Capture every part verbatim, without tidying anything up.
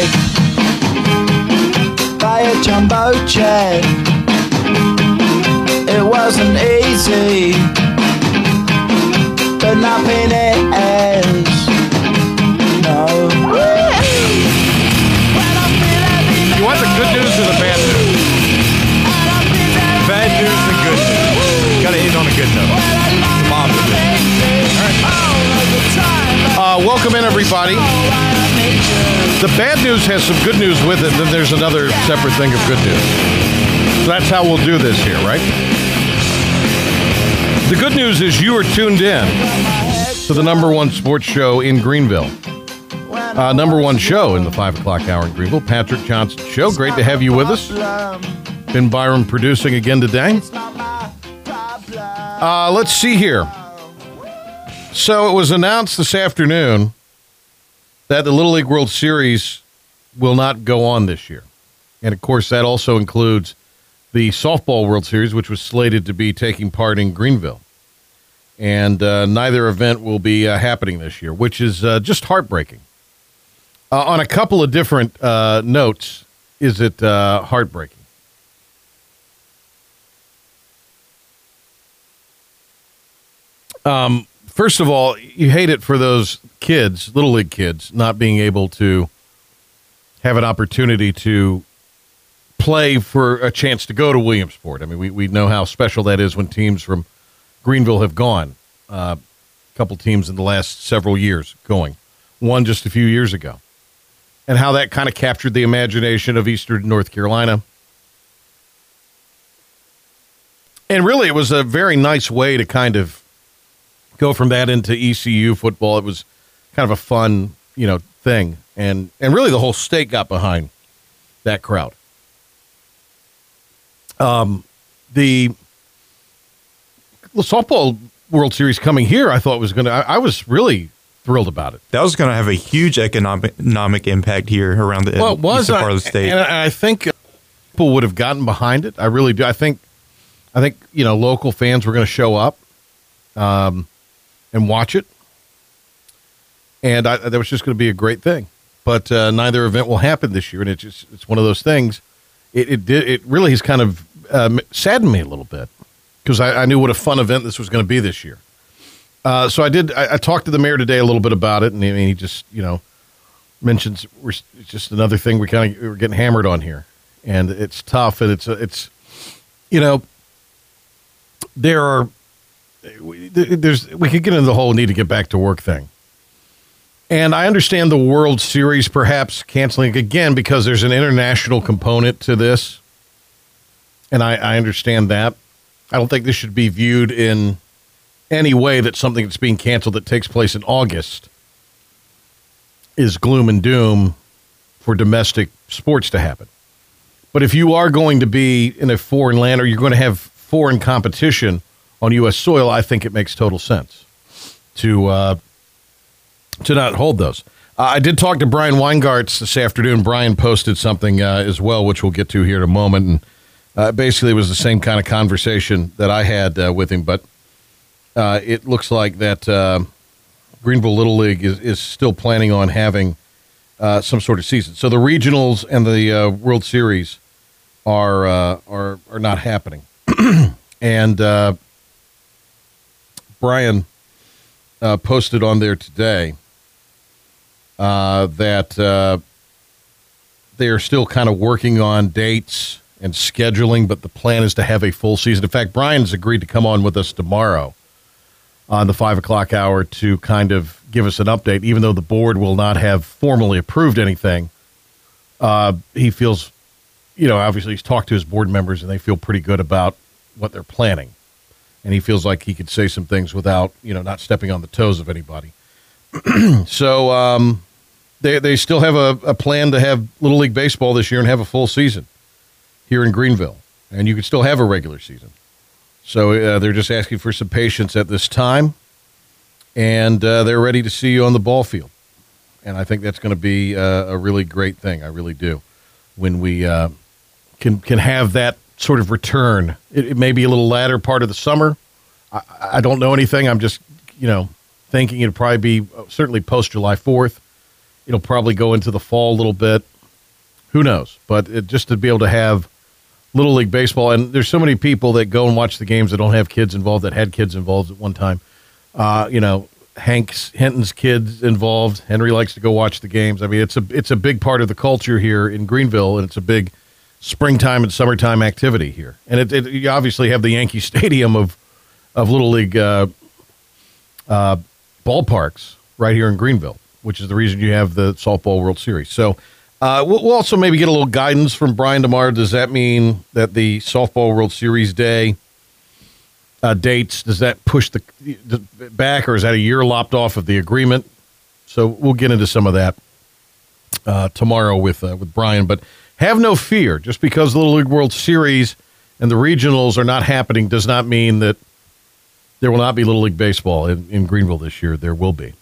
check. Buy a jumbo check. It wasn't easy, but nothing is. No. You want the good news or the bad news? Bad news and good news. Gotta end on a good note. Mom did it. All right. Uh, welcome in, everybody. The bad news has some good news with it, then there's another separate thing of good news. So that's how we'll do this here, right? The good news is you are tuned in to the number one sports show in Greenville. Uh, number one show in the five o'clock hour in Greenville, Patrick Johnson Show. Great to have you with us. Ben Byram producing again today. Uh, let's see here. So it was announced this afternoon that the Little League World Series will not go on this year. And, of course, that also includes the Softball World Series, which was slated to be taking part in Greenville. And uh, neither event will be uh, happening this year, which is uh, just heartbreaking. Uh, on a couple of different uh, notes, is it uh, heartbreaking? Um, first of all, you hate it for those kids, Little League kids, not being able to have an opportunity to play for a chance to go to Williamsport. I mean, we, we know how special that is when teams from Greenville have gone. Uh, a couple teams in the last several years going. One just a few years ago. And how that kind of captured the imagination of Eastern North Carolina. And really, it was a very nice way to kind of go from that into E C U football. It was kind of a fun, you know, thing. And and really the whole state got behind that crowd. Um, the, the softball World Series coming here, I thought was going to, I was really thrilled about it. That was going to have a huge economic, economic impact here around the well, it was, eastern part of the state. And I think people would have gotten behind it. I really do. I think, I think, you know, local fans were going to show up. Um, and watch it, and I, that was just going to be a great thing. But uh, neither event will happen this year, and it just—it's one of those things. It it, did, it really has kind of um, saddened me a little bit because I, I knew what a fun event this was going to be this year. Uh, so I did. I, I talked to the mayor today a little bit about it, and he, he just, you know, mentions we're it's just another thing we kind of we're getting hammered on here, and it's tough, and it's it's, you know, there are. We, there's, we could get into the whole need to get back to work thing. And I understand the World Series perhaps canceling again because there's an international component to this. And I, I understand that. I don't think this should be viewed in any way that something that's being canceled that takes place in August is gloom and doom for domestic sports to happen. But if you are going to be in a foreign land or you're going to have foreign competition on U S soil, I think it makes total sense to uh, to not hold those. Uh, I did talk to Brian Weingartz this afternoon. Brian posted something uh, as well, which we'll get to here in a moment. And uh, basically, it was the same kind of conversation that I had uh, with him. But uh, it looks like that uh, Greenville Little League is, is still planning on having uh, some sort of season. So the regionals and the uh, World Series are uh, are are not happening, and. Uh, Brian uh, posted on there today uh, that uh, they are still kind of working on dates and scheduling, but the plan is to have a full season. In fact, Brian's agreed to come on with us tomorrow on the five o'clock hour to kind of give us an update, even though the board will not have formally approved anything. Uh, he feels, you know, obviously he's talked to his board members and they feel pretty good about what they're planning. And he feels like he could say some things without, you know, not stepping on the toes of anybody. So um, they they still have a, a plan to have Little League Baseball this year and have a full season here in Greenville. And you can still have a regular season. So uh, they're just asking for some patience at this time. And uh, they're ready to see you on the ball field. And I think that's going to be uh, a really great thing. I really do. When we uh, can can have that sort of return. It, it may be a little latter part of the summer. I, I don't know anything. I'm just, you know, thinking it'd probably be certainly post July fourth It'll probably go into the fall a little bit. Who knows? But it, just to be able to have Little League Baseball, and there's so many people that go and watch the games that don't have kids involved, that had kids involved at one time. Uh, you know, Hank's, Hinton's kids involved. Henry likes to go watch the games. I mean, it's a it's a big part of the culture here in Greenville, and it's a big springtime and summertime activity here. And it, it, you obviously have the Yankee Stadium of, of Little League uh, uh, ballparks right here in Greenville, which is the reason you have the Softball World Series. So uh, we'll, we'll also maybe get a little guidance from Brian tomorrow. Does that mean that the Softball World Series day uh, dates, does that push the back, or is that a year lopped off of the agreement? So we'll get into some of that uh, tomorrow with uh, with Brian. But have no fear. Just because the Little League World Series and the regionals are not happening does not mean that there will not be Little League Baseball in, in Greenville this year. There will be.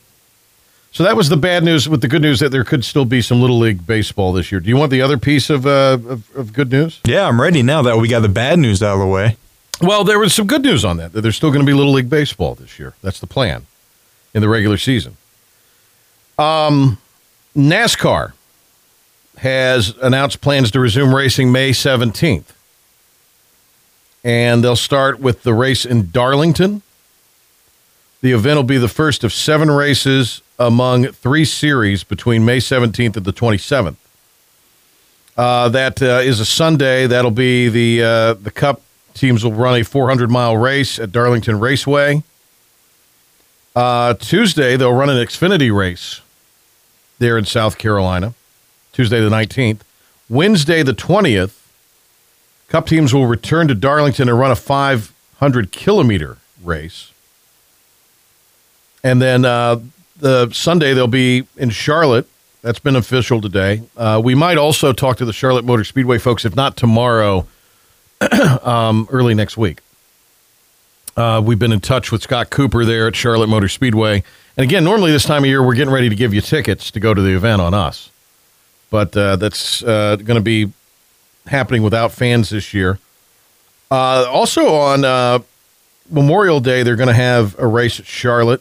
So that was the bad news, with the good news that there could still be some Little League Baseball this year. Do you want the other piece of uh, of, of good news? Yeah, I'm ready now that we got the bad news out of the way. Well, there was some good news on that, that there's still going to be Little League Baseball this year. That's the plan in the regular season. Um, NASCAR has announced plans to resume racing May seventeenth. And they'll start with the race in Darlington. The event will be the first of seven races among three series between May seventeenth and the twenty-seventh. Uh, that uh, is a Sunday. That'll be the uh, the Cup. Teams will run a four hundred mile race at Darlington Raceway. Uh, Tuesday, they'll run an Xfinity race there in South Carolina, Tuesday the nineteenth. Wednesday the twentieth, Cup teams will return to Darlington and run a five hundred kilometer race. And then uh, the Sunday, they'll be in Charlotte. That's been official today. Uh, we might also talk to the Charlotte Motor Speedway folks, if not tomorrow, um, early next week. Uh, we've been in touch with Scott Cooper there at Charlotte Motor Speedway. And again, normally this time of year, we're getting ready to give you tickets to go to the event on us. But uh, that's uh, going to be happening without fans this year. Uh, also on uh, Memorial Day, they're going to have a race at Charlotte.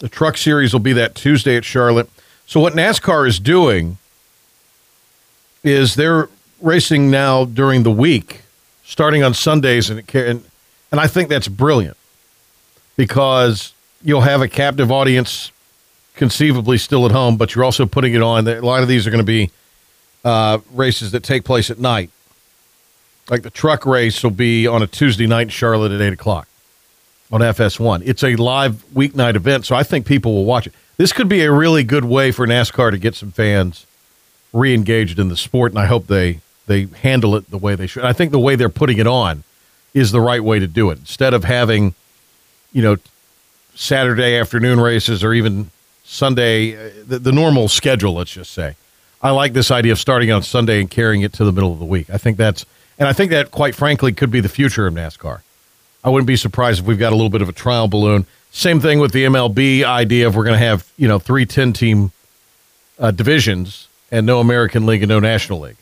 The Truck Series will be that Tuesday at Charlotte. So what NASCAR is doing is they're racing now during the week, starting on Sundays, and it can, and I think that's brilliant, because you'll have a captive audience conceivably still at home, but you're also putting it on. A lot of these are going to be uh, races that take place at night. Like the truck race will be on a Tuesday night in Charlotte at eight o'clock on F S one. It's a live weeknight event, so I think people will watch it. This could be a really good way for NASCAR to get some fans re-engaged in the sport, and I hope they, they handle it the way they should. I think the way they're putting it on is the right way to do it. Instead of having, you know, Saturday afternoon races, or even Sunday, the, the normal schedule, let's just say. I like this idea of starting on Sunday and carrying it to the middle of the week. I think that's, and I think that, quite frankly, could be the future of NASCAR. I wouldn't be surprised if we've got a little bit of a trial balloon. Same thing with the M L B idea of we're going to have, you know, three ten-team uh, divisions and no American League and no National League.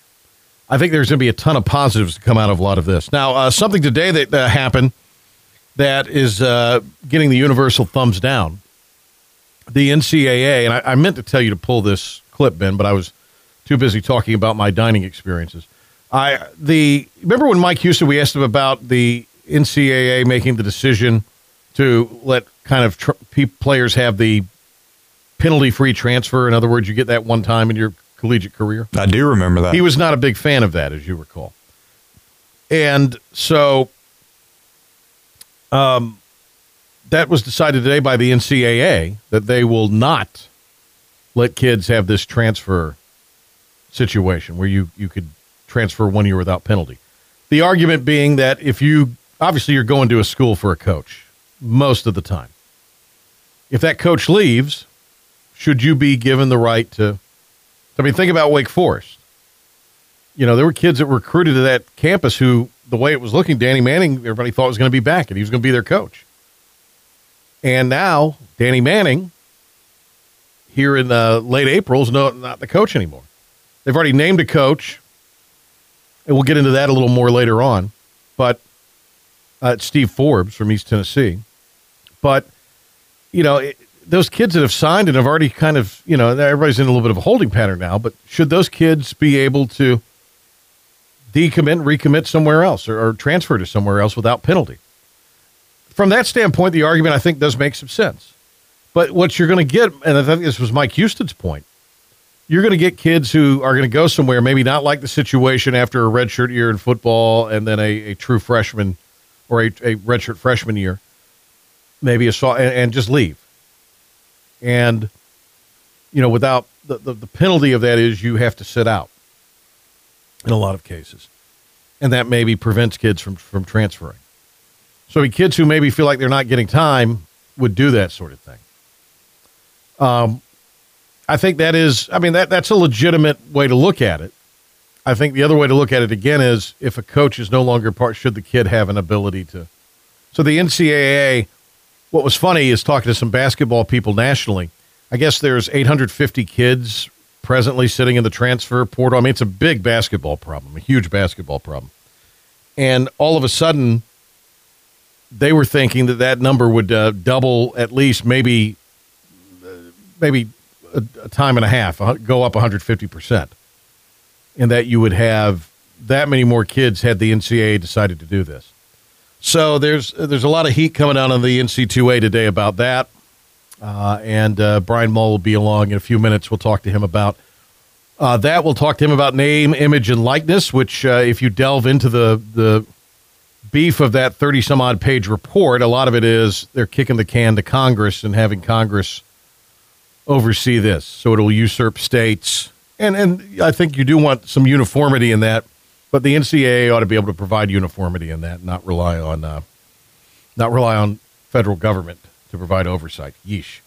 I think there's going to be a ton of positives to come out of a lot of this. Now, uh, something today that uh, happened that is uh, getting the universal thumbs down. The N C A A, and I, I meant to tell you to pull this clip, Ben, but I was too busy talking about my dining experiences. I the remember when Mike Houston, we asked him about the N C A A making the decision to let kind of tr- players have the penalty-free transfer. In other words, you get that one time in your collegiate career. I do remember that. He was not a big fan of that, as you recall. And so um, that was decided today by the N C A A, that they will not let kids have this transfer situation where you, you could transfer one year without penalty. The argument being that if you, obviously you're going to a school for a coach most of the time. If that coach leaves, should you be given the right to, I mean, think about Wake Forest. You know, there were kids that were recruited to that campus who, the way it was looking, Danny Manning, everybody thought was going to be back, and he was going to be their coach. And now, Danny Manning, here in uh, late April, is no, not the coach anymore. They've already named a coach, and we'll get into that a little more later on, but uh, it's Steve Forbes from East Tennessee. But, you know, it, those kids that have signed and have already kind of, you know, everybody's in a little bit of a holding pattern now, but should those kids be able to decommit, recommit somewhere else, or, or transfer to somewhere else without penalty? From that standpoint, the argument, I think, does make some sense. But what you're going to get, and I think this was Mike Houston's point, you're going to get kids who are going to go somewhere, maybe not like the situation after a redshirt year in football and then a, a true freshman or a, a redshirt freshman year, maybe a saw and, and just leave. And, you know, without the, the, the penalty of that is you have to sit out in a lot of cases. And that maybe prevents kids from, from transferring. So I mean, kids who maybe feel like they're not getting time would do that sort of thing. Um, I think that is, I mean, that that's a legitimate way to look at it. I think the other way to look at it, again, is if a coach is no longer part, should the kid have an ability to? So the N C double A, what was funny is talking to some basketball people nationally, I guess there's eight hundred fifty kids presently sitting in the transfer portal. I mean, it's a big basketball problem, a huge basketball problem. And all of a sudden, they were thinking that that number would uh, double at least maybe uh, maybe a, a time and a half, go up one hundred fifty percent, and that you would have that many more kids had the N C double A decided to do this. So there's there's a lot of heat coming out on the N C double A today about that, uh, and uh, Brian Mull will be along in a few minutes. We'll talk to him about uh, that. We'll talk to him about name, image, and likeness, which uh, if you delve into the the beef of that thirty-some-odd page report, a lot of it is they're kicking the can to Congress and having Congress oversee this. So it'll usurp states. And, and I think you do want some uniformity in that. But the N C double A ought to be able to provide uniformity in that, not rely on uh, not rely on federal government to provide oversight. Yeesh.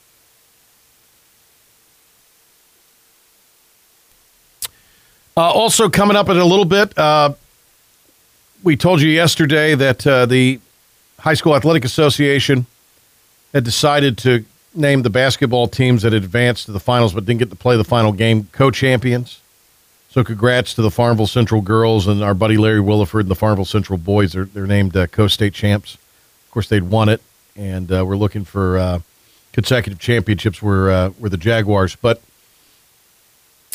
Uh, also coming up in a little bit, uh, we told you yesterday that uh, the High School Athletic Association had decided to name the basketball teams that advanced to the finals but didn't get to play the final game co-champions. So congrats to the Farmville Central girls and our buddy Larry Williford and the Farmville Central boys. They're, they're named uh, co-state champs. Of course, they'd won it, and uh, we're looking for uh, consecutive championships where, uh, where the Jaguars. But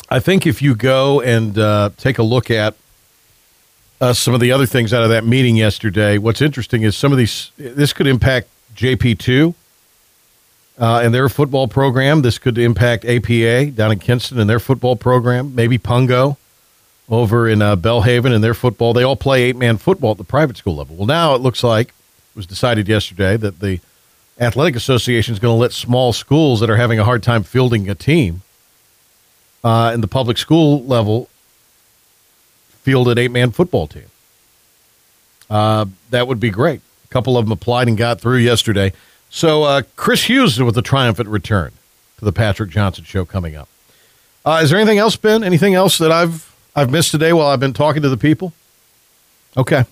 I think if you go and uh, take a look at uh, some of the other things out of that meeting yesterday, what's interesting is some of these – this could impact J P two uh, and their football program. This could impact A P A down in Kinston and their football program. Maybe Pungo over in uh, Bellhaven and their football. They all play eight-man football at the private school level. Well, now it looks like it was decided yesterday that the Athletic Association is going to let small schools that are having a hard time fielding a team uh, in the public school level field an eight-man football team. Uh, that would be great. A couple of them applied and got through yesterday. So uh, Chris Hughes with a triumphant return to the Patrick Johnson Show coming up. Uh, is there anything else, Ben? Anything else that I've I've missed today while I've been talking to the people? Okay.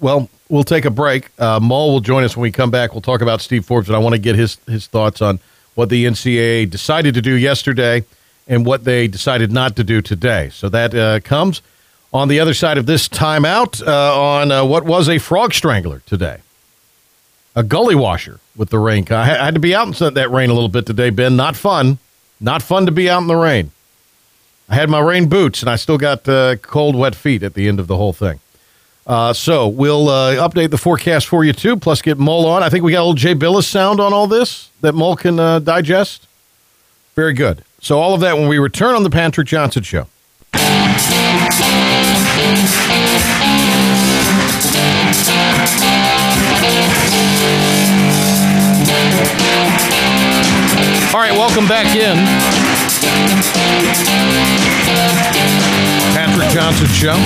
Well, we'll take a break. Uh, Mull will join us when we come back. We'll talk about Steve Forbes, and I want to get his his thoughts on what the N C double A decided to do yesterday and what they decided not to do today. So that uh, comes on the other side of this timeout uh, on uh, what was a frog strangler today. A gully washer with the rain. I had to be out in that rain a little bit today, Ben. Not fun. Not fun to be out in the rain. I had my rain boots, and I still got uh, cold, wet feet at the end of the whole thing. Uh, so we'll uh, update the forecast for you, too, plus get Mull on. I think we got a little Jay Bilas sound on all this that Mull can uh, digest. Very good. So all of that when we return on the Patrick Johnson Show. All right, welcome back in. Patrick Johnson Show.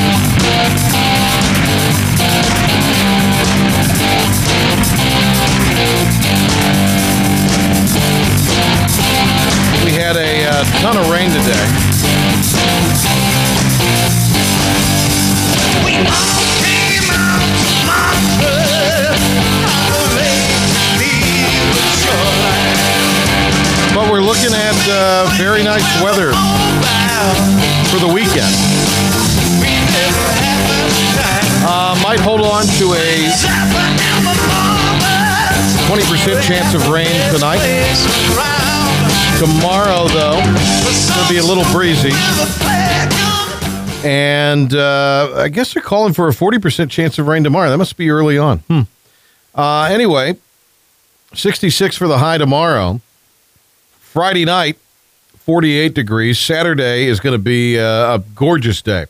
We had a uh, ton of rain today. We all came out monsters. How late we were sure. But we're looking at uh, very nice weather for the weekend. Uh, might hold on to a twenty percent chance of rain tonight. Tomorrow, though, it'll be a little breezy. And uh, I guess they're calling for a forty percent chance of rain tomorrow. That must be early on. Hmm. Uh, anyway, sixty-six for the high tomorrow. Friday night, forty-eight degrees. Saturday is going to be uh, a gorgeous day.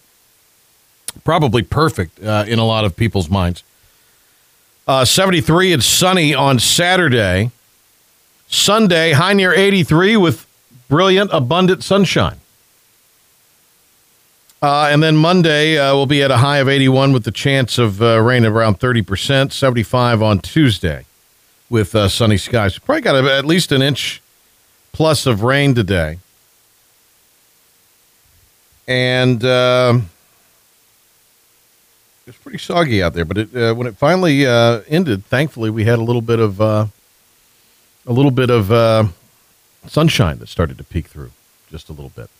Probably perfect uh, in a lot of people's minds. Uh, seventy-three and sunny on Saturday. Sunday, high near eighty-three with brilliant, abundant sunshine. Uh, and then Monday, uh, we'll be at a high of eighty-one with the chance of uh, rain of around thirty percent, seventy-five on Tuesday with uh, sunny skies. Probably got a, at least an inch plus of rain today. And uh, it's pretty soggy out there, but it, uh, when it finally uh, ended, thankfully, we had a little bit of uh, a little bit of uh, sunshine that started to peek through just a little bit.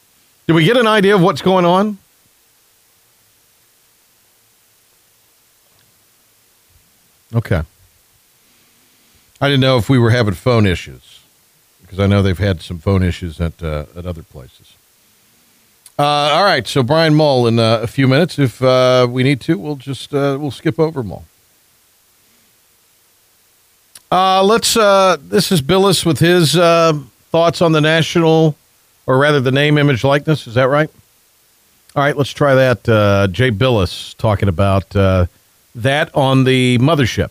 Did we get an idea of what's going on? Okay. I didn't know if we were having phone issues, because I know they've had some phone issues at uh, at other places. Uh, all right, so Brian Mull in uh, a few minutes. If uh, we need to, we'll just uh, we'll skip over Mull. Uh, let's. Uh, this is Bilas with his uh, thoughts on the national, or rather the name, image, likeness. Is that right? All right, let's try that. Uh, Jay Bilas talking about uh, that on the mothership.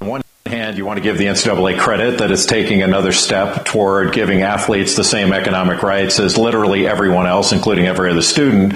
One hand, you want to give the N C double A credit that it's taking another step toward giving athletes the same economic rights as literally everyone else, including every other student.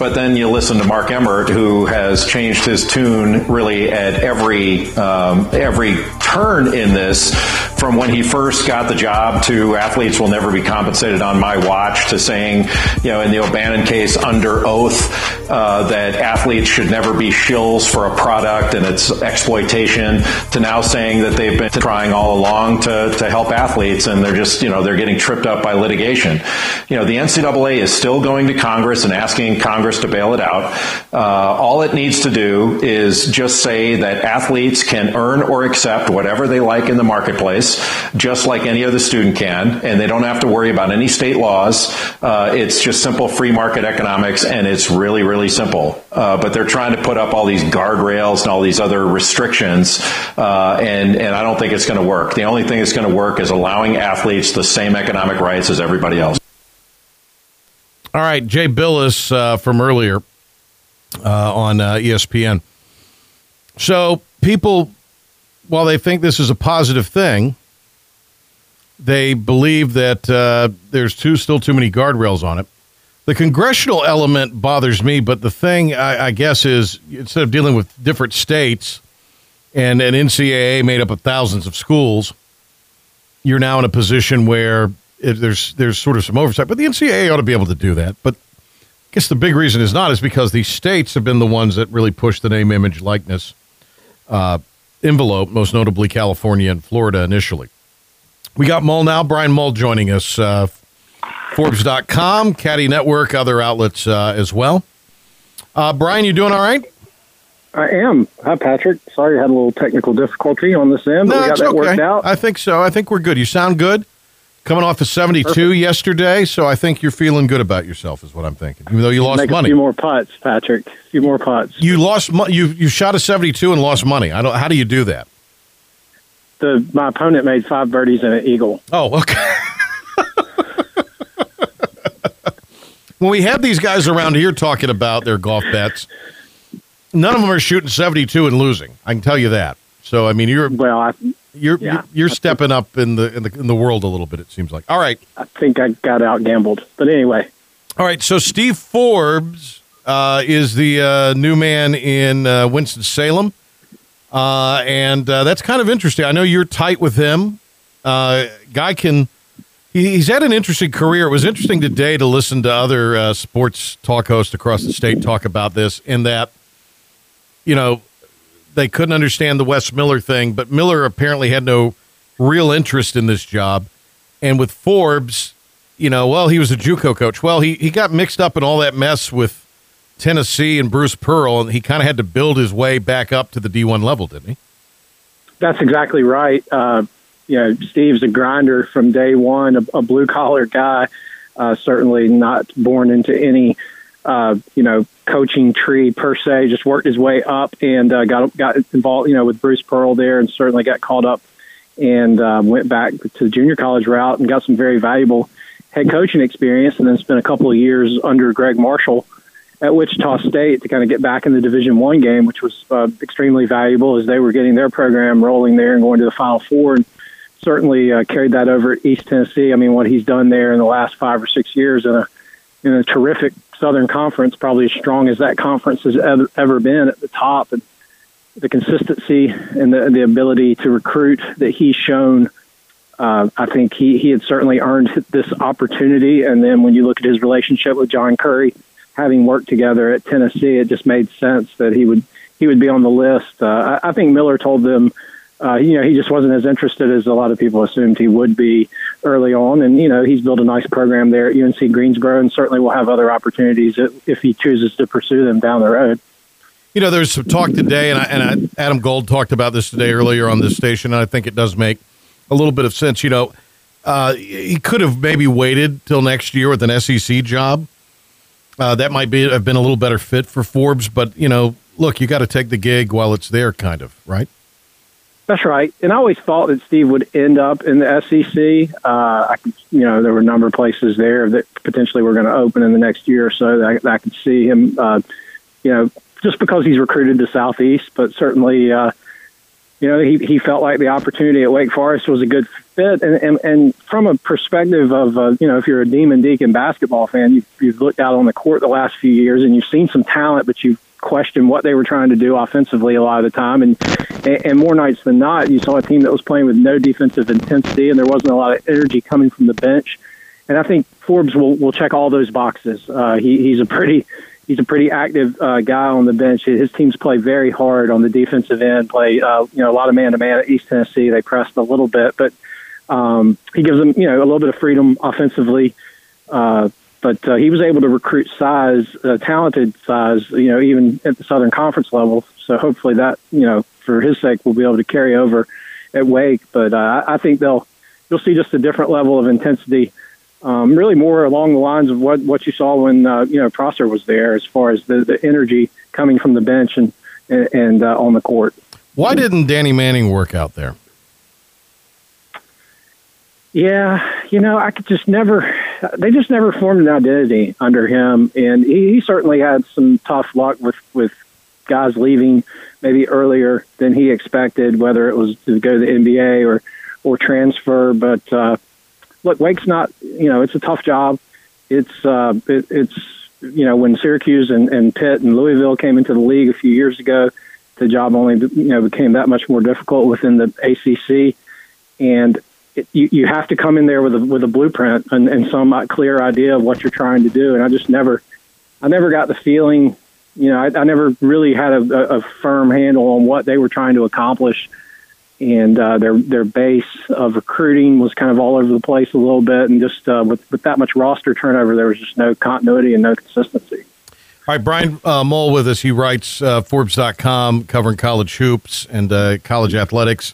But then you listen to Mark Emmert, who has changed his tune really at every um, every turn in this, from when he first got the job to athletes will never be compensated on my watch, to saying, you know, in the O'Bannon case under oath, uh, that athletes should never be shills for a product and its exploitation, to now saying that they've been trying all along to, to help athletes, and they're just, you know, they're getting tripped up by litigation. You know, the N C double A is still going to Congress and asking Congress to bail it out. Uh, all it needs to do is just say that athletes can earn or accept whatever they like in the marketplace, just like any other student can, and they don't have to worry about any state laws. Uh, it's just simple free market economics, and it's really, really simple. Uh, but they're trying to put up all these guardrails and all these other restrictions, uh, and And, and I don't think it's going to work. The only thing that's going to work is allowing athletes the same economic rights as everybody else. All right, Jay Bilas uh, from earlier uh, on uh, E S P N. So people, while they think this is a positive thing, they believe that uh, there's too, still too many guardrails on it. The congressional element bothers me, but the thing, I, I guess, is instead of dealing with different states and an N C double A made up of thousands of schools, you're now in a position where it, there's there's sort of some oversight. But the N C double A ought to be able to do that. But I guess the big reason is not is because the states have been the ones that really push the name, image, likeness uh, envelope, most notably California and Florida initially. We got Mull now. Brian Mull joining us. Uh, Forbes dot com, Caddy Network, other outlets uh, as well. Uh, Brian, you doing all right? I am. Hi, Patrick. Sorry I had a little technical difficulty on this end, but no, we got that okay. worked out. I think so. I think we're good. You sound good. Coming off of seventy-two Perfect. Yesterday, so I think you're feeling good about yourself is what I'm thinking, even though you lost Make money. Make a few more putts, Patrick. A few more putts. You lost. Mo- you you shot a seventy-two and lost money. I don't. How do you do that? The, my opponent made five birdies and an eagle. Oh, okay. When we had these guys around here talking about their golf bets, none of them are shooting seventy-two and losing. I can tell you that. So I mean, you're well, I, you're yeah, you're I stepping up in the, in the in the world a little bit. It seems like. All right. I think I got out gambled, but anyway. All right. So Steve Forbes uh, is the uh, new man in uh, Winston-Salem, uh, and uh, that's kind of interesting. I know you're tight with him. Uh, guy can. He's had an interesting career. It was interesting today to listen to other uh, sports talk hosts across the state talk about this, in that, you know, they couldn't understand the Wes Miller thing, but Miller apparently had no real interest in this job. And with Forbes, you know, well, he was a JUCO coach. Well, he, he got mixed up in all that mess with Tennessee and Bruce Pearl, and he kind of had to build his way back up to the D one level, didn't he? That's exactly right. Uh, you know, Steve's a grinder from day one, a, a blue-collar guy, uh, certainly not born into any, uh, you know, coaching tree per se, just worked his way up and uh, got got involved, you know, with Bruce Pearl there, and certainly got caught up and uh, went back to the junior college route and got some very valuable head coaching experience, and then spent a couple of years under Greg Marshall at Wichita State to kind of get back in the Division One game, which was uh, extremely valuable as they were getting their program rolling there and going to the Final Four, and certainly uh, carried that over at East Tennessee. I mean, what he's done there in the last five or six years in a, in a terrific Southern Conference, probably as strong as that conference has ever, ever been at the top, and the consistency and the, the ability to recruit that he's shown, uh, I think he, he had certainly earned this opportunity. And then when you look at his relationship with John Curry, having worked together at Tennessee, it just made sense that he would he would be on the list. Uh, I, I think Miller told them, uh, you know, he just wasn't as interested as a lot of people assumed he would be early on. And, you know, he's built a nice program there at U N C Greensboro, and certainly will have other opportunities if he chooses to pursue them down the road. You know, there's some talk today, and, I, and I, Adam Gold talked about this today earlier on this station, and I think it does make a little bit of sense. You know, uh, he could have maybe waited till next year with an S E C job. Uh, that might be have been a little better fit for Forbes, but, you know, look, you got to take the gig while it's there, kind of, right? That's right. And I always thought that Steve would end up in the S E C. Uh, I could, you know, there were a number of places there that potentially were going to open in the next year or so that I, that I could see him, uh, you know, just because he's recruited the Southeast, but certainly, uh, you know, he, he felt like the opportunity at Wake Forest was a good fit. And, and, and from a perspective of, uh, you know, if you're a Demon Deacon basketball fan, you've, you've looked out on the court the last few years and you've seen some talent, but you've questioned what they were trying to do offensively a lot of the time. And, and, and more nights than not, you saw a team that was playing with no defensive intensity, and there wasn't a lot of energy coming from the bench. And I think Forbes will, will check all those boxes. Uh, he, he's a pretty... He's a pretty active uh, guy on the bench. His teams play very hard on the defensive end, play uh, you know a lot of man-to-man at East Tennessee. They pressed a little bit, but um, he gives them you know a little bit of freedom offensively. Uh, but uh, he was able to recruit size, uh, talented size, you know, even at the Southern Conference level. So hopefully that, you know, for his sake, we'll be able to carry over at Wake. But uh, I think they'll you'll see just a different level of intensity. Um, really more along the lines of what, what you saw when, uh, you know, Prosser was there, as far as the, the energy coming from the bench and, and, and uh, on the court. Why didn't Danny Manning work out there? Yeah, you know, I could just never, they just never formed an identity under him. And he, he certainly had some tough luck with, with guys leaving maybe earlier than he expected, whether it was to go to the N B A or, or transfer. But, uh, look, Wake's not, you know, it's a tough job. It's, uh, it, it's you know, when Syracuse and, and Pitt and Louisville came into the league a few years ago, the job only, you know, became that much more difficult within the A C C. And it, you, you have to come in there with a, with a blueprint and, and some clear idea of what you're trying to do. And I just never, I never got the feeling, you know, I, I never really had a, a firm handle on what they were trying to accomplish. And uh, their their base of recruiting was kind of all over the place a little bit. And just uh, with, with that much roster turnover, there was just no continuity and no consistency. All right, Brian uh, Mull with us. He writes uh, Forbes dot com, covering college hoops and uh, college athletics.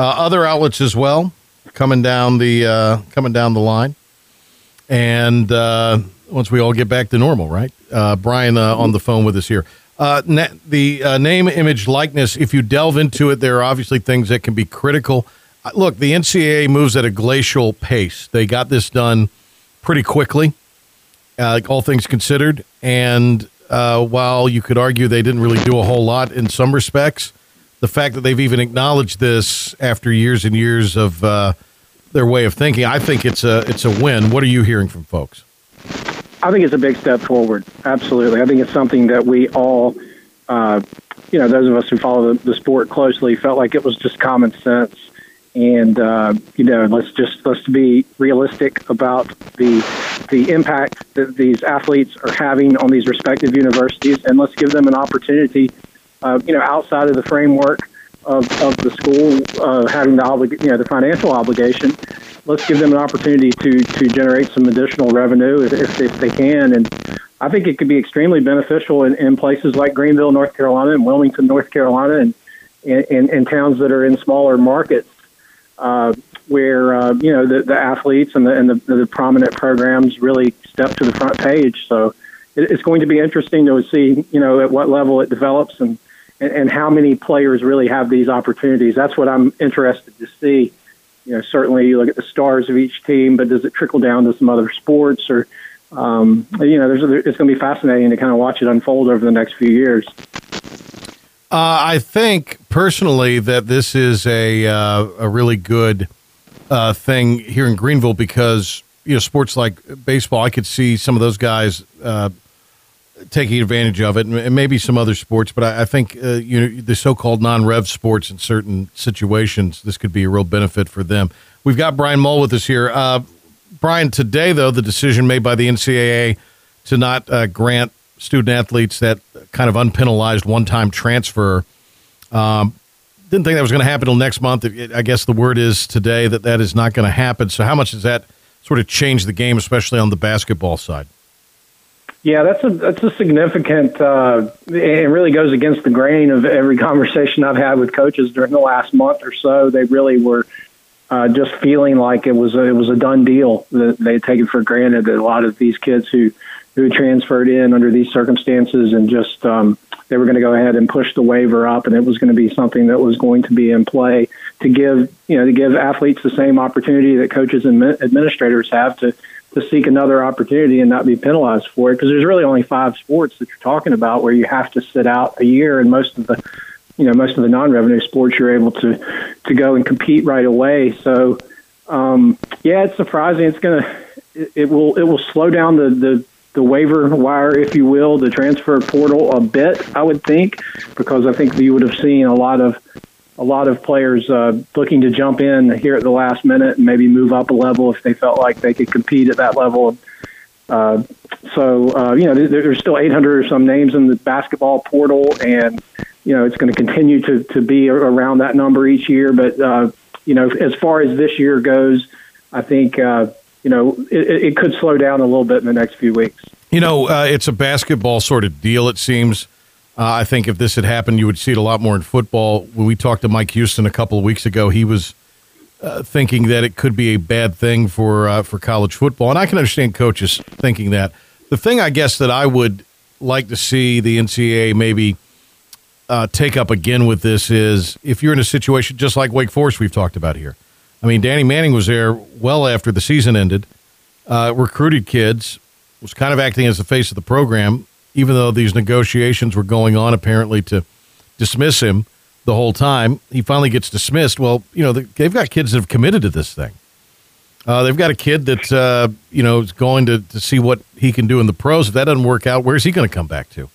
Uh, other outlets as well coming down the, uh, coming down the line. And uh, once we all get back to normal, right? Uh, Brian uh, on the phone with us here. Uh, na- the uh, name, image, likeness, if you delve into it, there are obviously things that can be critical. Uh, look, the N C double A moves at a glacial pace. They got this done pretty quickly, uh, like all things considered. And uh, while you could argue they didn't really do a whole lot in some respects, the fact that they've even acknowledged this after years and years of uh, their way of thinking, I think it's a it's a win. What are you hearing from folks? I think it's a big step forward. Absolutely. I think it's something that we all, uh, you know, those of us who follow the, the sport closely felt like it was just common sense. And, uh, you know, let's just, let's be realistic about the, the impact that these athletes are having on these respective universities. And let's give them an opportunity, uh, you know, outside of the framework of, of the school, uh, having the oblig- you know, the financial obligation. Let's give them an opportunity to, to generate some additional revenue if, if, if they can. And I think it could be extremely beneficial in, in places like Greenville, North Carolina, and Wilmington, North Carolina, and in, in, in towns that are in smaller markets, uh, where uh, you know the, the athletes and the and the, the prominent programs really step to the front page. So it, it's going to be interesting to see, you know, at what level it develops and, and, and how many players really have these opportunities. That's what I'm interested to see. You know, certainly you look at the stars of each team, but does it trickle down to some other sports? Or um, you know, there's, it's going to be fascinating to kind of watch it unfold over the next few years. Uh, I think personally that this is a uh, a really good uh, thing here in Greenville, because you know, sports like baseball, I could see some of those guys uh, taking advantage of it, and maybe some other sports. But I, I think uh, you know, the so-called non-rev sports in certain situations, this could be a real benefit for them. We've got Brian Mull with us here. Uh, Brian, today though, the decision made by the N C double A to not uh, grant student-athletes that kind of unpenalized one-time transfer. Um, didn't think that was going to happen until next month. It, I guess the word is today that that is not going to happen. So how much does that sort of change the game, especially on the basketball side? Yeah, that's a, that's a significant uh, – it really goes against the grain of every conversation I've had with coaches during the last month or so. They really were uh, just feeling like it was a, it was a done deal, that they had taken for granted that a lot of these kids who – who transferred in under these circumstances, and just um, they were going to go ahead and push the waiver up, and it was going to be something that was going to be in play to give, you know, to give athletes the same opportunity that coaches and administrators have to, to seek another opportunity and not be penalized for it. Because there's really only five sports that you're talking about where you have to sit out a year, and most of the, you know, most of the non-revenue sports you're able to, to go and compete right away. So um, yeah, it's surprising. It's going to, it, it will, it will slow down the, the, the waiver wire, if you will, the transfer portal a bit, I would think, because I think you would have seen a lot of a lot of players uh, looking to jump in here at the last minute and maybe move up a level if they felt like they could compete at that level. Uh, so, uh, you know, there, there's still eight hundred or some names in the basketball portal, and, you know, it's going to continue to, to be around that number each year. But, uh, you know, as far as this year goes, I think uh, – you know, it, it could slow down a little bit in the next few weeks. You know, uh, it's a basketball sort of deal, it seems. Uh, I think if this had happened, you would see it a lot more in football. When we talked to Mike Houston a couple of weeks ago, he was uh, thinking that it could be a bad thing for uh, for college football, and I can understand coaches thinking that. The thing, I guess, that I would like to see the N C double A maybe uh, take up again with this is if you're in a situation just like Wake Forest we've talked about here. I mean, Danny Manning was there well after the season ended, uh, recruited kids, was kind of acting as the face of the program, even though these negotiations were going on apparently to dismiss him the whole time. He finally gets dismissed. Well, you know, the, they've got kids that have committed to this thing. Uh, they've got a kid that, uh, you know, is going to, to see what he can do in the pros. If that doesn't work out, where's he going to come back to?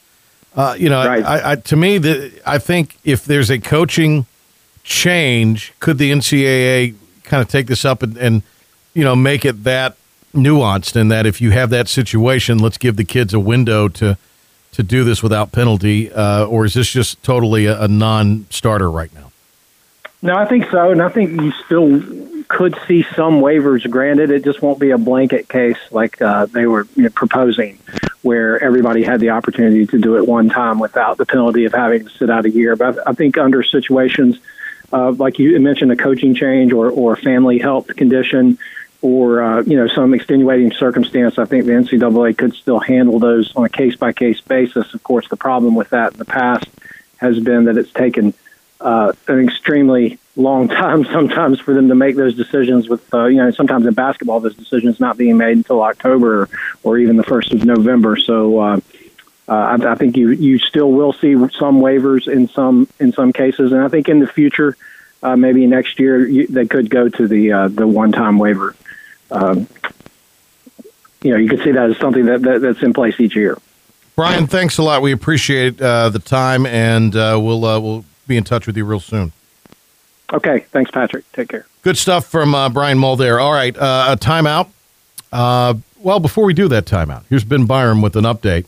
Uh, you know, right. I, I, to me, the, I think if there's a coaching change, could the N C double A kind of take this up and, and, you know, make it that nuanced, in that if you have that situation, let's give the kids a window to to do this without penalty, uh, or is this just totally a, a non-starter right now? No, I think so, and I think you still could see some waivers granted. It just won't be a blanket case like uh, they were you know, proposing, where everybody had the opportunity to do it one time without the penalty of having to sit out a year. But I think under situations Uh, like you mentioned, a coaching change or, or family health condition or, uh, you know, some extenuating circumstance, I think the N C double A could still handle those on a case-by-case basis. Of course, the problem with that in the past has been that it's taken uh, an extremely long time sometimes for them to make those decisions with, uh, you know, sometimes in basketball, those decisions not being made until October or, or even the first of November. So, uh Uh, I, I think you, you still will see some waivers in some in some cases, and I think in the future, uh, maybe next year, you, they could go to the uh, the one time waiver. Um, you know, you could see that as something that, that that's in place each year. Brian, thanks a lot. We appreciate uh, the time, and uh, we'll uh, we'll be in touch with you real soon. Okay, thanks, Patrick. Take care. Good stuff from uh, Brian Mull there. All right, uh, a timeout. Uh, well, before we do that timeout, here's Ben Byram with an update.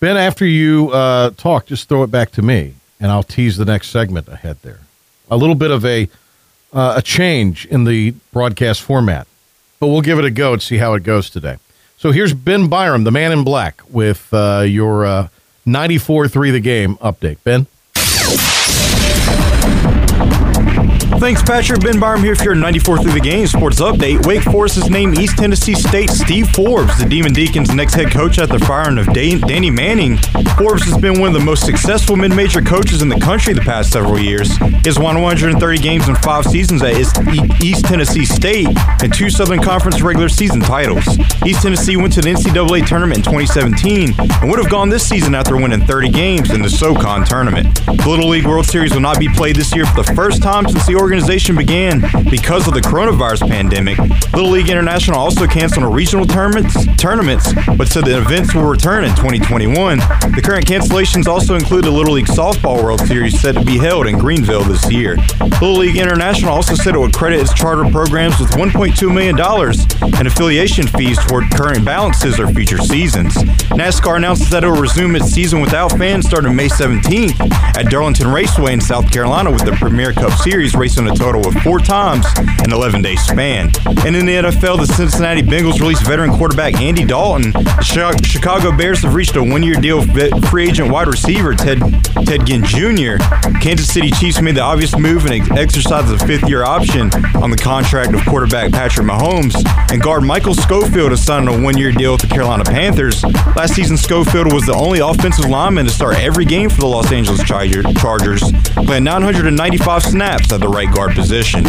Ben, after you uh, talk, just throw it back to me, and I'll tease the next segment ahead there. A little bit of a uh, a change in the broadcast format, but we'll give it a go and see how it goes today. So here's Ben Byram, the man in black, with uh, your uh, ninety-four three the game update. Ben? Thanks, Patrick. Ben Byram here for your ninety-four point three the game sports update. Wake Forest has named East Tennessee State Steve Forbes the Demon Deacons' next head coach after the firing of Danny Manning. Forbes has been one of the most successful mid-major coaches in the country the past several years. He's won one hundred thirty games in five seasons at East Tennessee State and two Southern Conference regular season titles. East Tennessee went to the N C double A tournament in twenty seventeen and would have gone this season after winning thirty games in the SoCon tournament. The Little League World Series will not be played this year for the first time since the organization began because of the coronavirus pandemic. Little League International also canceled on regional tournaments, tournaments, but said the events will return in twenty twenty-one. The current cancellations also include the Little League Softball World Series set to be held in Greenville this year. Little League International also said it would credit its charter programs with one point two million dollars in affiliation fees toward current balances or future seasons. NASCAR announces that it will resume its season without fans starting May seventeenth at Darlington Raceway in South Carolina, with the Premier Cup Series racing a total of four times in an eleven-day span. And in the N F L, the Cincinnati Bengals released veteran quarterback Andy Dalton. The Chicago Bears have reached a one-year deal with free agent wide receiver Ted, Ted Ginn Junior Kansas City Chiefs made the obvious move and exercised the fifth-year option on the contract of quarterback Patrick Mahomes, and guard Michael Schofield has signed a one-year deal with the Carolina Panthers. Last season, Schofield was the only offensive lineman to start every game for the Los Angeles Chargers, playing nine hundred ninety-five snaps at the right guard position.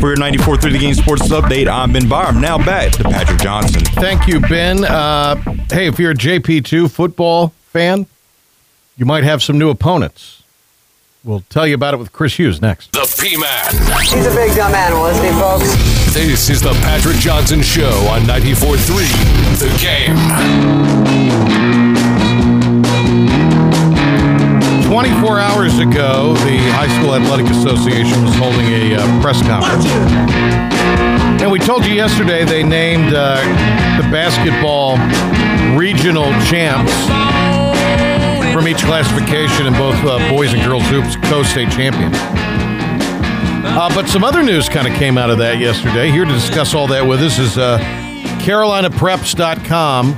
For your ninety-four point three the game sports update, I'm Ben Byram. Now back to Patrick Johnson. Thank you, Ben. Uh, hey, if you're a J P two football fan, you might have some new opponents. We'll tell you about it with Chris Hughes next. The P-Man. He's a big dumb animal, isn't he, folks? This is the Patrick Johnson Show on ninety-four point three The Game. twenty-four hours ago, the High School Athletic Association was holding a uh, press conference. And we told you yesterday they named uh, the basketball regional champs from each classification in both uh, boys and girls hoops co-state champions. Uh, but some other news kind of came out of that yesterday. Here to discuss all that with us is uh, Carolina Preps dot com.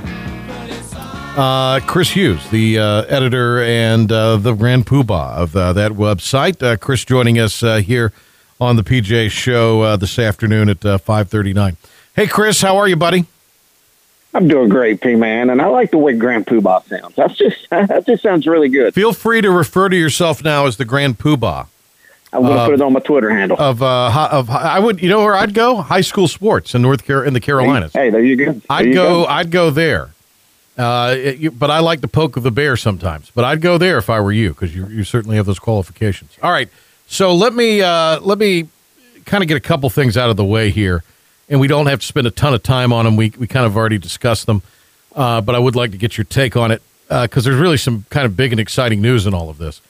Uh, Chris Hughes, the uh, editor and uh, the grand poobah of uh, that website. Uh, Chris joining us uh, here on the P J Show uh, this afternoon at uh, five thirty-nine. Hey, Chris, how are you, buddy? I'm doing great, P-Man, and I like the way Grand Poobah sounds. That's just, that just sounds really good. Feel free to refer to yourself now as the Grand Poobah. I'm going to uh, put it on my Twitter handle. Of uh, of I would, you know where I'd go? High school sports in North Car- in the Carolinas. Hey, hey there you go. There I'd you go, go. I'd go there. Uh, it, but I like the poke of the bear sometimes. But I'd go there if I were you, because you you certainly have those qualifications. All right, so let me uh, let me kind of get a couple things out of the way here. And we don't have to spend a ton of time on them. We we kind of already discussed them, uh, but I would like to get your take on it because uh, there's really some kind of big and exciting news in all of this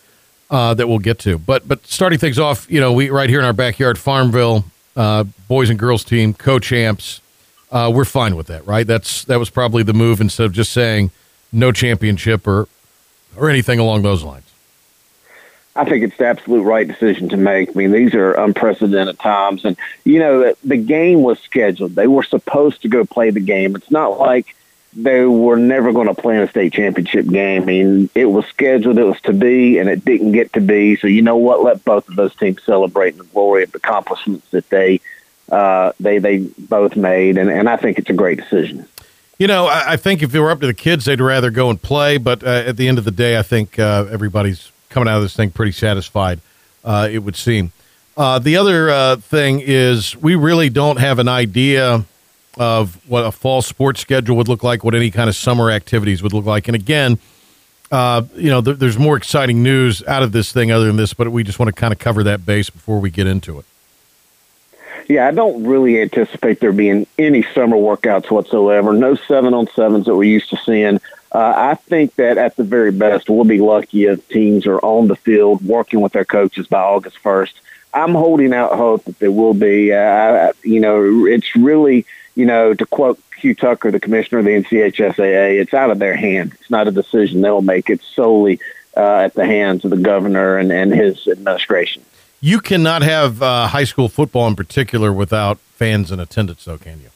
uh, that we'll get to. But but starting things off, you know, we right here in our backyard, Farmville uh, boys and girls team co-champs. Uh, we're fine with that, right? That's that was probably the move instead of just saying no championship or or anything along those lines. I think it's the absolute right decision to make. I mean, these are unprecedented times. And, you know, the, the game was scheduled. They were supposed to go play the game. It's not like they were never going to play in a state championship game. I mean, it was scheduled, it was to be, and it didn't get to be. So, you know what? Let both of those teams celebrate in the glory of the accomplishments that they uh, they, they both made. And, and I think it's a great decision. You know, I, I think if it were up to the kids, they'd rather go and play. But uh, at the end of the day, I think uh, everybody's coming out of this thing pretty satisfied, uh, it would seem. Uh, the other uh, thing is we really don't have an idea of what a fall sports schedule would look like, what any kind of summer activities would look like. And again, uh, you know, th- there's more exciting news out of this thing other than this, but we just want to kind of cover that base before we get into it. Yeah, I don't really anticipate there being any summer workouts whatsoever. No seven-on-sevens that we're used to seeing. Uh, I think that at the very best, we'll be lucky if teams are on the field working with their coaches by August first. I'm holding out hope that there will be. Uh, you know, it's really, you know, to quote Hugh Tucker, the commissioner of the N C H S A A, it's out of their hands. It's not a decision they'll make. It's solely uh, at the hands of the governor and, and his administration. You cannot have uh, high school football in particular without fans in attendance, though, can you?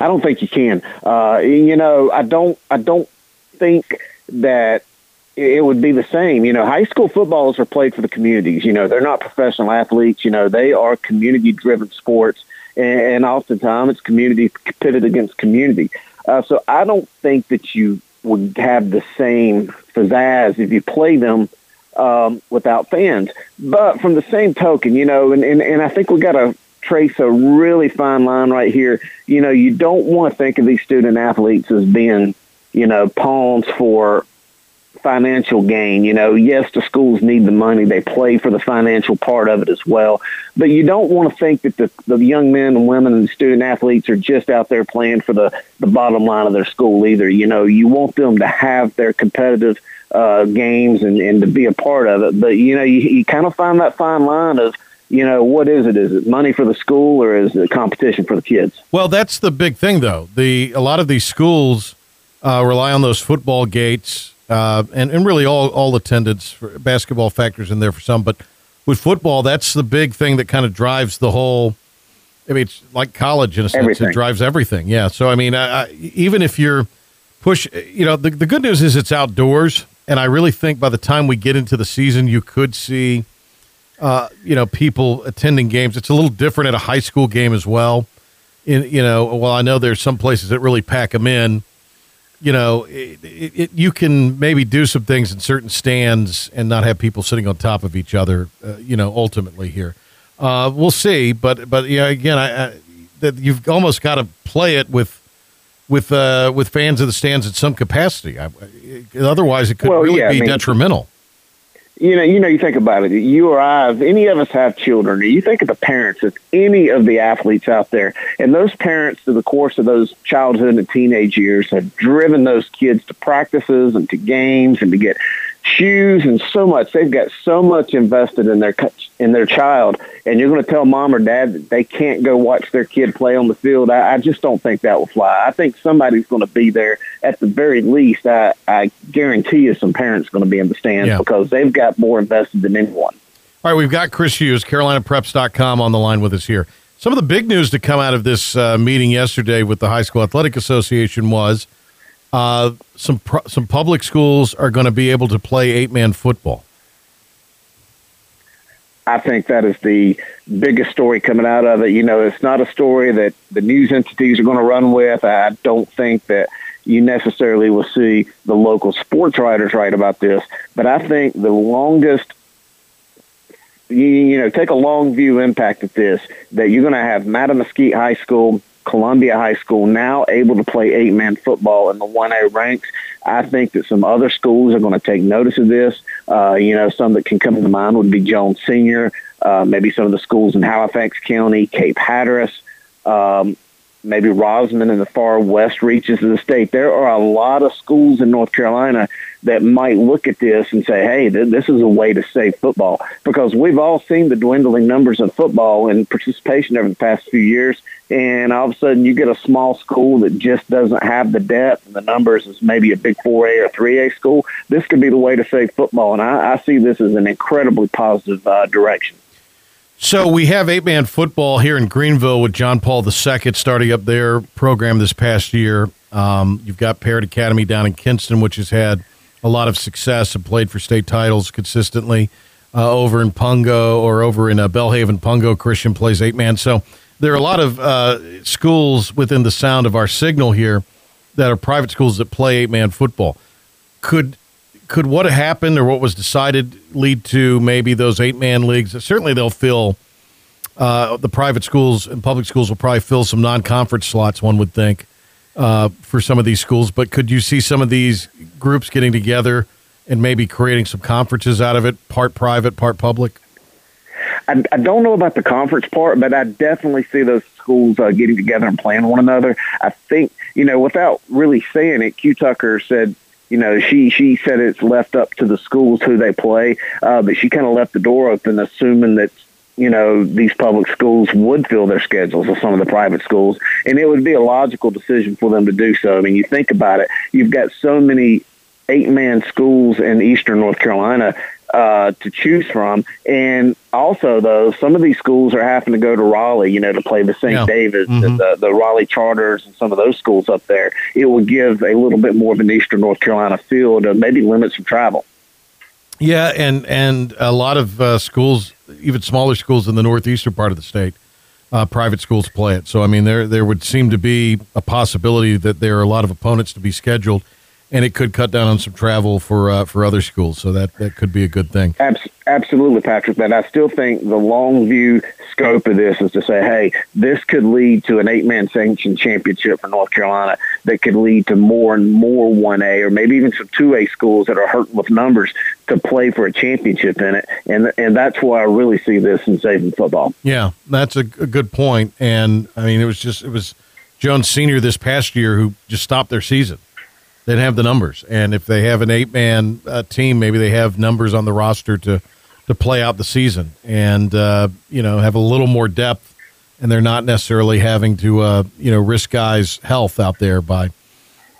I don't think you can. Uh, you know, I don't. I don't think that it would be the same. You know, high school footballs are played for the communities. You know, they're not professional athletes. You know, they are community-driven sports, and, and oftentimes it's community pitted against community. Uh, so I don't think that you would have the same pizzazz if you play them um, without fans. But from the same token, you know, and, and, and I think we got to trace a really fine line right here. You know, you don't want to think of these student athletes as being, you know, pawns for financial gain. You know, yes, the schools need the money. They play for the financial part of it as well. But you don't want to think that the, the young men and women and student athletes are just out there playing for the, the bottom line of their school either. You know, you want them to have their competitive uh, games and, and to be a part of it. But, you know, you, you kind of find that fine line of, you know, what is it? Is it money for the school or is it competition for the kids? Well, that's the big thing, though. The a lot of these schools uh, rely on those football gates uh, and, and really all, all attendance, for basketball factors in there for some. But with football, that's the big thing that kind of drives the whole, I mean, it's like college in a sense. Everything. It drives everything, yeah. So, I mean, I, I, even if you're push, you know, the, the good news is it's outdoors. And I really think by the time we get into the season, you could see Uh, you know, people attending games. It's a little different at a high school game as well. In you know, well, I know there's some places that really pack them in. You know, it, it, you can maybe do some things in certain stands and not have people sitting on top of each other. Uh, you know, ultimately here, uh, we'll see. But but yeah, again, I, I, that you've almost got to play it with with uh, with fans in the stands in some capacity. I, otherwise, it could well, really yeah, be I mean, detrimental. You know, you know, you think about it, you or I, if any of us have children, you think of the parents of any of the athletes out there, and those parents through the course of those childhood and teenage years have driven those kids to practices and to games and to get shoes and so much. They've got so much invested in their in their child, and you're going to tell mom or dad that they can't go watch their kid play on the field. I, I just don't think that will fly. I think somebody's going to be there. At the very least, I, I guarantee you some parents are going to be in the stands yeah. because they've got more invested than anyone. All right, we've got Chris Hughes, Carolina Preps dot com, on the line with us here. Some of the big news to come out of this uh, meeting yesterday with the High School Athletic Association was uh, some pro- some public schools are going to be able to play eight-man football. I think that is the biggest story coming out of it. You know, it's not a story that the news entities are going to run with. I don't think that you necessarily will see the local sports writers write about this. But I think the longest, you, you know, take a long view impact at this, that you're going to have Madam Mesquite High School, Columbia High School now able to play eight-man football in the one A ranks. I think that some other schools are going to take notice of this. Uh, you know, some that can come to mind would be Jones Senior, uh, maybe some of the schools in Halifax County, Cape Hatteras, um, maybe Rosman in the far west reaches of the state. There are a lot of schools in North Carolina that might look at this and say, hey, th- this is a way to save football, because we've all seen the dwindling numbers of football and participation over the past few years. And all of a sudden you get a small school that just doesn't have the depth and the numbers as maybe a big four A or three A school. This could be the way to save football. And I, I see this as an incredibly positive uh, direction. So we have eight-man football here in Greenville with John Paul the Second starting up their program this past year. Um, you've got Parrott Academy down in Kinston, which has had a lot of success and played for state titles consistently. Uh, over in Pungo or over in uh, Belhaven, Pungo Christian plays eight-man. So there are a lot of uh, schools within the sound of our signal here that are private schools that play eight-man football. Could could what happened or what was decided lead to maybe those eight-man leagues? Certainly they'll fill uh, the private schools and public schools will probably fill some non-conference slots, one would think, uh, for some of these schools. But could you see some of these groups getting together and maybe creating some conferences out of it, part private, part public? I, I don't know about the conference part, but I definitely see those schools uh, getting together and playing one another. I think, you know, without really saying it, Q Tucker said, you know, she, she said it's left up to the schools who they play, uh, but she kind of left the door open, assuming that, you know, these public schools would fill their schedules with some of the private schools, and it would be a logical decision for them to do so. I mean, you think about it, you've got so many eight-man schools in Eastern North Carolina uh, to choose from, and also, though, some of these schools are having to go to Raleigh, you know, to play the Saint Yeah. David's mm-hmm. and the, the Raleigh Charters and some of those schools up there. It will give a little bit more of an Eastern North Carolina feel to maybe limit some travel. Yeah, and, and a lot of uh, schools, even smaller schools in the northeastern part of the state, uh, private schools play it. So, I mean, there there would seem to be a possibility that there are a lot of opponents to be scheduled, and it could cut down on some travel for uh, for other schools. So that, that could be a good thing. Absolutely, Patrick. But I still think the long view scope of this is to say, hey, this could lead to an eight-man sanctioned championship for North Carolina that could lead to more and more one A or maybe even some two A schools that are hurting with numbers to play for a championship in it. And and that's why I really see this in saving football. Yeah, that's a, a good point. And, I mean, it was just it was Jones Senior this past year who just stopped their season. They didn't have the numbers. And if they have an eight-man uh, team, maybe they have numbers on the roster to, to play out the season and, uh, you know, have a little more depth. And they're not necessarily having to, uh, you know, risk guys' health out there by,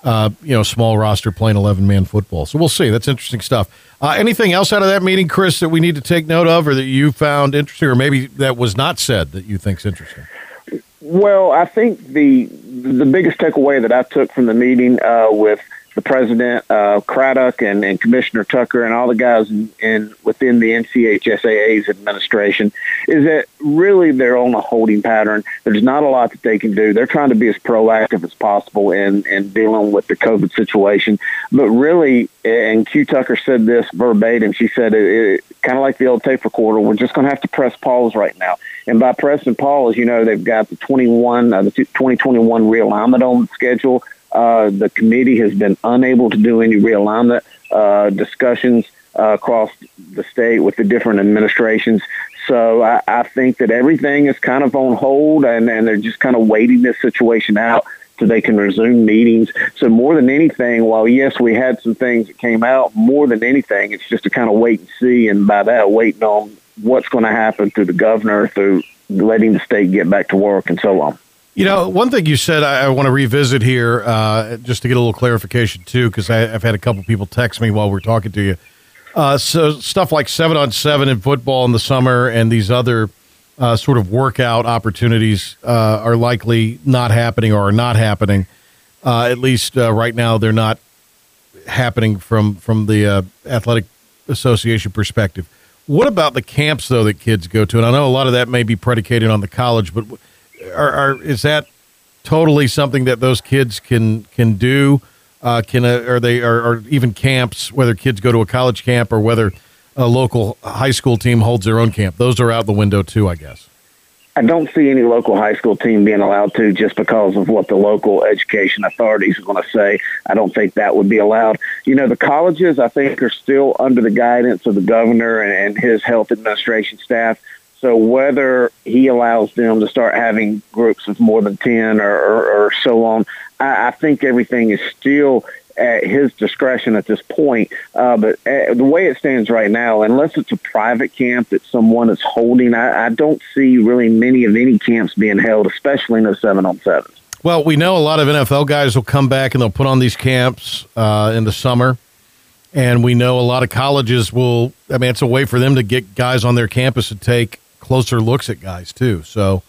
uh, you know, small roster playing eleven-man football. So we'll see. That's interesting stuff. Uh, anything else out of that meeting, Chris, that we need to take note of or that you found interesting or maybe that was not said that you think's interesting? Well, I think the the biggest takeaway that I took from the meeting uh, with the president, uh, Craddock, and, and Commissioner Tucker, and all the guys in, in within the N C H S A A's administration, is that really they're on a holding pattern. There's not a lot that they can do. They're trying to be as proactive as possible in, in dealing with the COVID situation. But really, and Q Tucker said this verbatim, she said, it, it, kind of like the old tape recorder, we're just going to have to press pause right now. And by pressing pause, you know, they've got the twenty-one, uh, the twenty twenty-one realignment on the schedule. Uh, the committee has been unable to do any realignment uh, discussions uh, across the state with the different administrations. So I, I think that everything is kind of on hold, and, and they're just kind of waiting this situation out so they can resume meetings. So more than anything, while, yes, we had some things that came out, more than anything, it's just to kind of wait and see, and by that, waiting on what's going to happen through the governor, through letting the state get back to work and so on. You know, one thing you said I, I want to revisit here uh, just to get a little clarification, too, because I've had a couple people text me while we're talking to you. Uh, so stuff like seven on seven in football in the summer and these other uh, sort of workout opportunities uh, are likely not happening or are not happening. Uh, at least uh, right now they're not happening from, from the uh, athletic association perspective. What about the camps, though, that kids go to? And I know a lot of that may be predicated on the college, but – Are, are, is that totally something that those kids can can do? Uh, can uh, are they are, are even camps? Whether kids go to a college camp or whether a local high school team holds their own camp, those are out the window too, I guess. I don't see any local high school team being allowed to just because of what the local education authorities are going to say. I don't think that would be allowed. You know, the colleges I think are still under the guidance of the governor and, and his health administration staff. So whether he allows them to start having groups of more than ten or, or, or so on, I, I think everything is still at his discretion at this point. Uh, but uh, the way it stands right now, unless it's a private camp that someone is holding, I, I don't see really many of any camps being held, especially in the seven on sevens. Well, we know a lot of N F L guys will come back and they'll put on these camps uh, in the summer. And we know a lot of colleges will, I mean, it's a way for them to get guys on their campus to take closer looks at guys too, so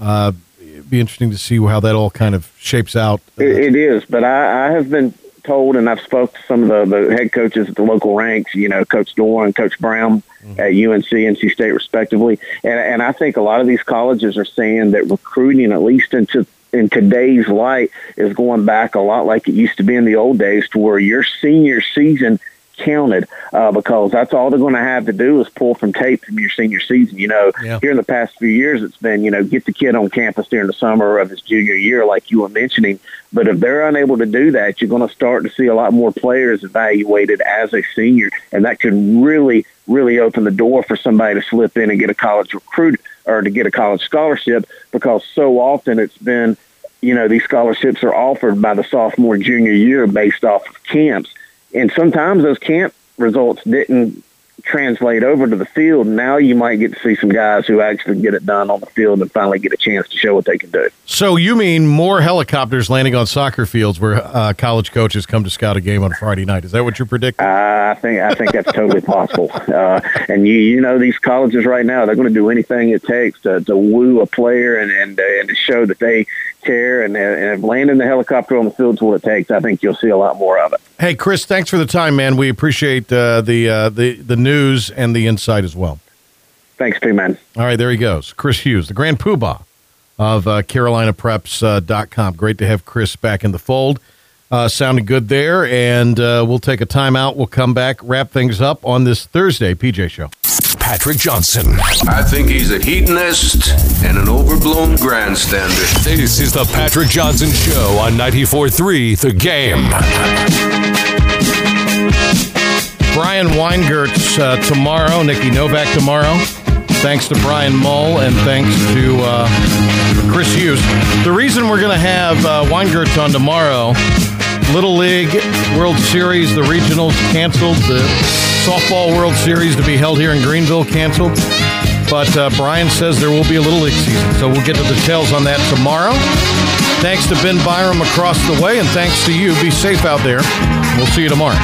uh, it'd be interesting to see how that all kind of shapes out. Uh, it is, but I, I have been told, and I've spoke to some of the, the head coaches at the local ranks. You know, Coach Dorr and Coach Brown mm-hmm. at U N C, N C State, respectively. And, and I think a lot of these colleges are saying that recruiting, at least into in today's light, is going back a lot like it used to be in the old days, to where your senior season counted uh, because that's all they're going to have to do is pull from tape from your senior season. You know, yeah. Here in the past few years, it's been, you know, get the kid on campus during the summer of his junior year, like you were mentioning. But if they're unable to do that, you're going to start to see a lot more players evaluated as a senior. And that could really, really open the door for somebody to slip in and get a college recruit or to get a college scholarship, because so often it's been, you know, these scholarships are offered by the sophomore junior year based off of camps. And sometimes those camp results didn't translate over to the field. Now you might get to see some guys who actually get it done on the field and finally get a chance to show what they can do. So you mean more helicopters landing on soccer fields where uh, college coaches come to scout a game on Friday night? Is that what you're predicting? Uh, I think I think that's totally possible. Uh, and you you know these colleges right now, they're going to do anything it takes to, to woo a player and and, uh, and to show that they care and, and landing the helicopter on the field to what it takes, I think you'll see a lot more of it. Hey, Chris, thanks for the time, man. We appreciate uh, the, uh, the, the news and the insight as well. Thanks, P-Man. All right, there he goes. Chris Hughes, the grand poobah of uh, Carolina Preps dot com. Great to have Chris back in the fold. Uh, sounded good there, and uh, we'll take a timeout. We'll come back, wrap things up on this Thursday P J Show. Patrick Johnson. I think he's a hedonist and an overblown grandstander. This is the Patrick Johnson Show on ninety-four point three The Game. Brian Weingartz uh, tomorrow, Nikki Novak tomorrow. Thanks to Brian Mull and thanks to uh, Chris Hughes. The reason we're going to have uh, Weingartz on tomorrow, Little League, World Series, the regionals canceled, the Softball World Series to be held here in Greenville canceled, but uh, Brian says there will be a Little League season, so we'll get to details on that tomorrow. Thanks to Ben Byram across the way, and thanks to you. Be safe out there. We'll see you tomorrow.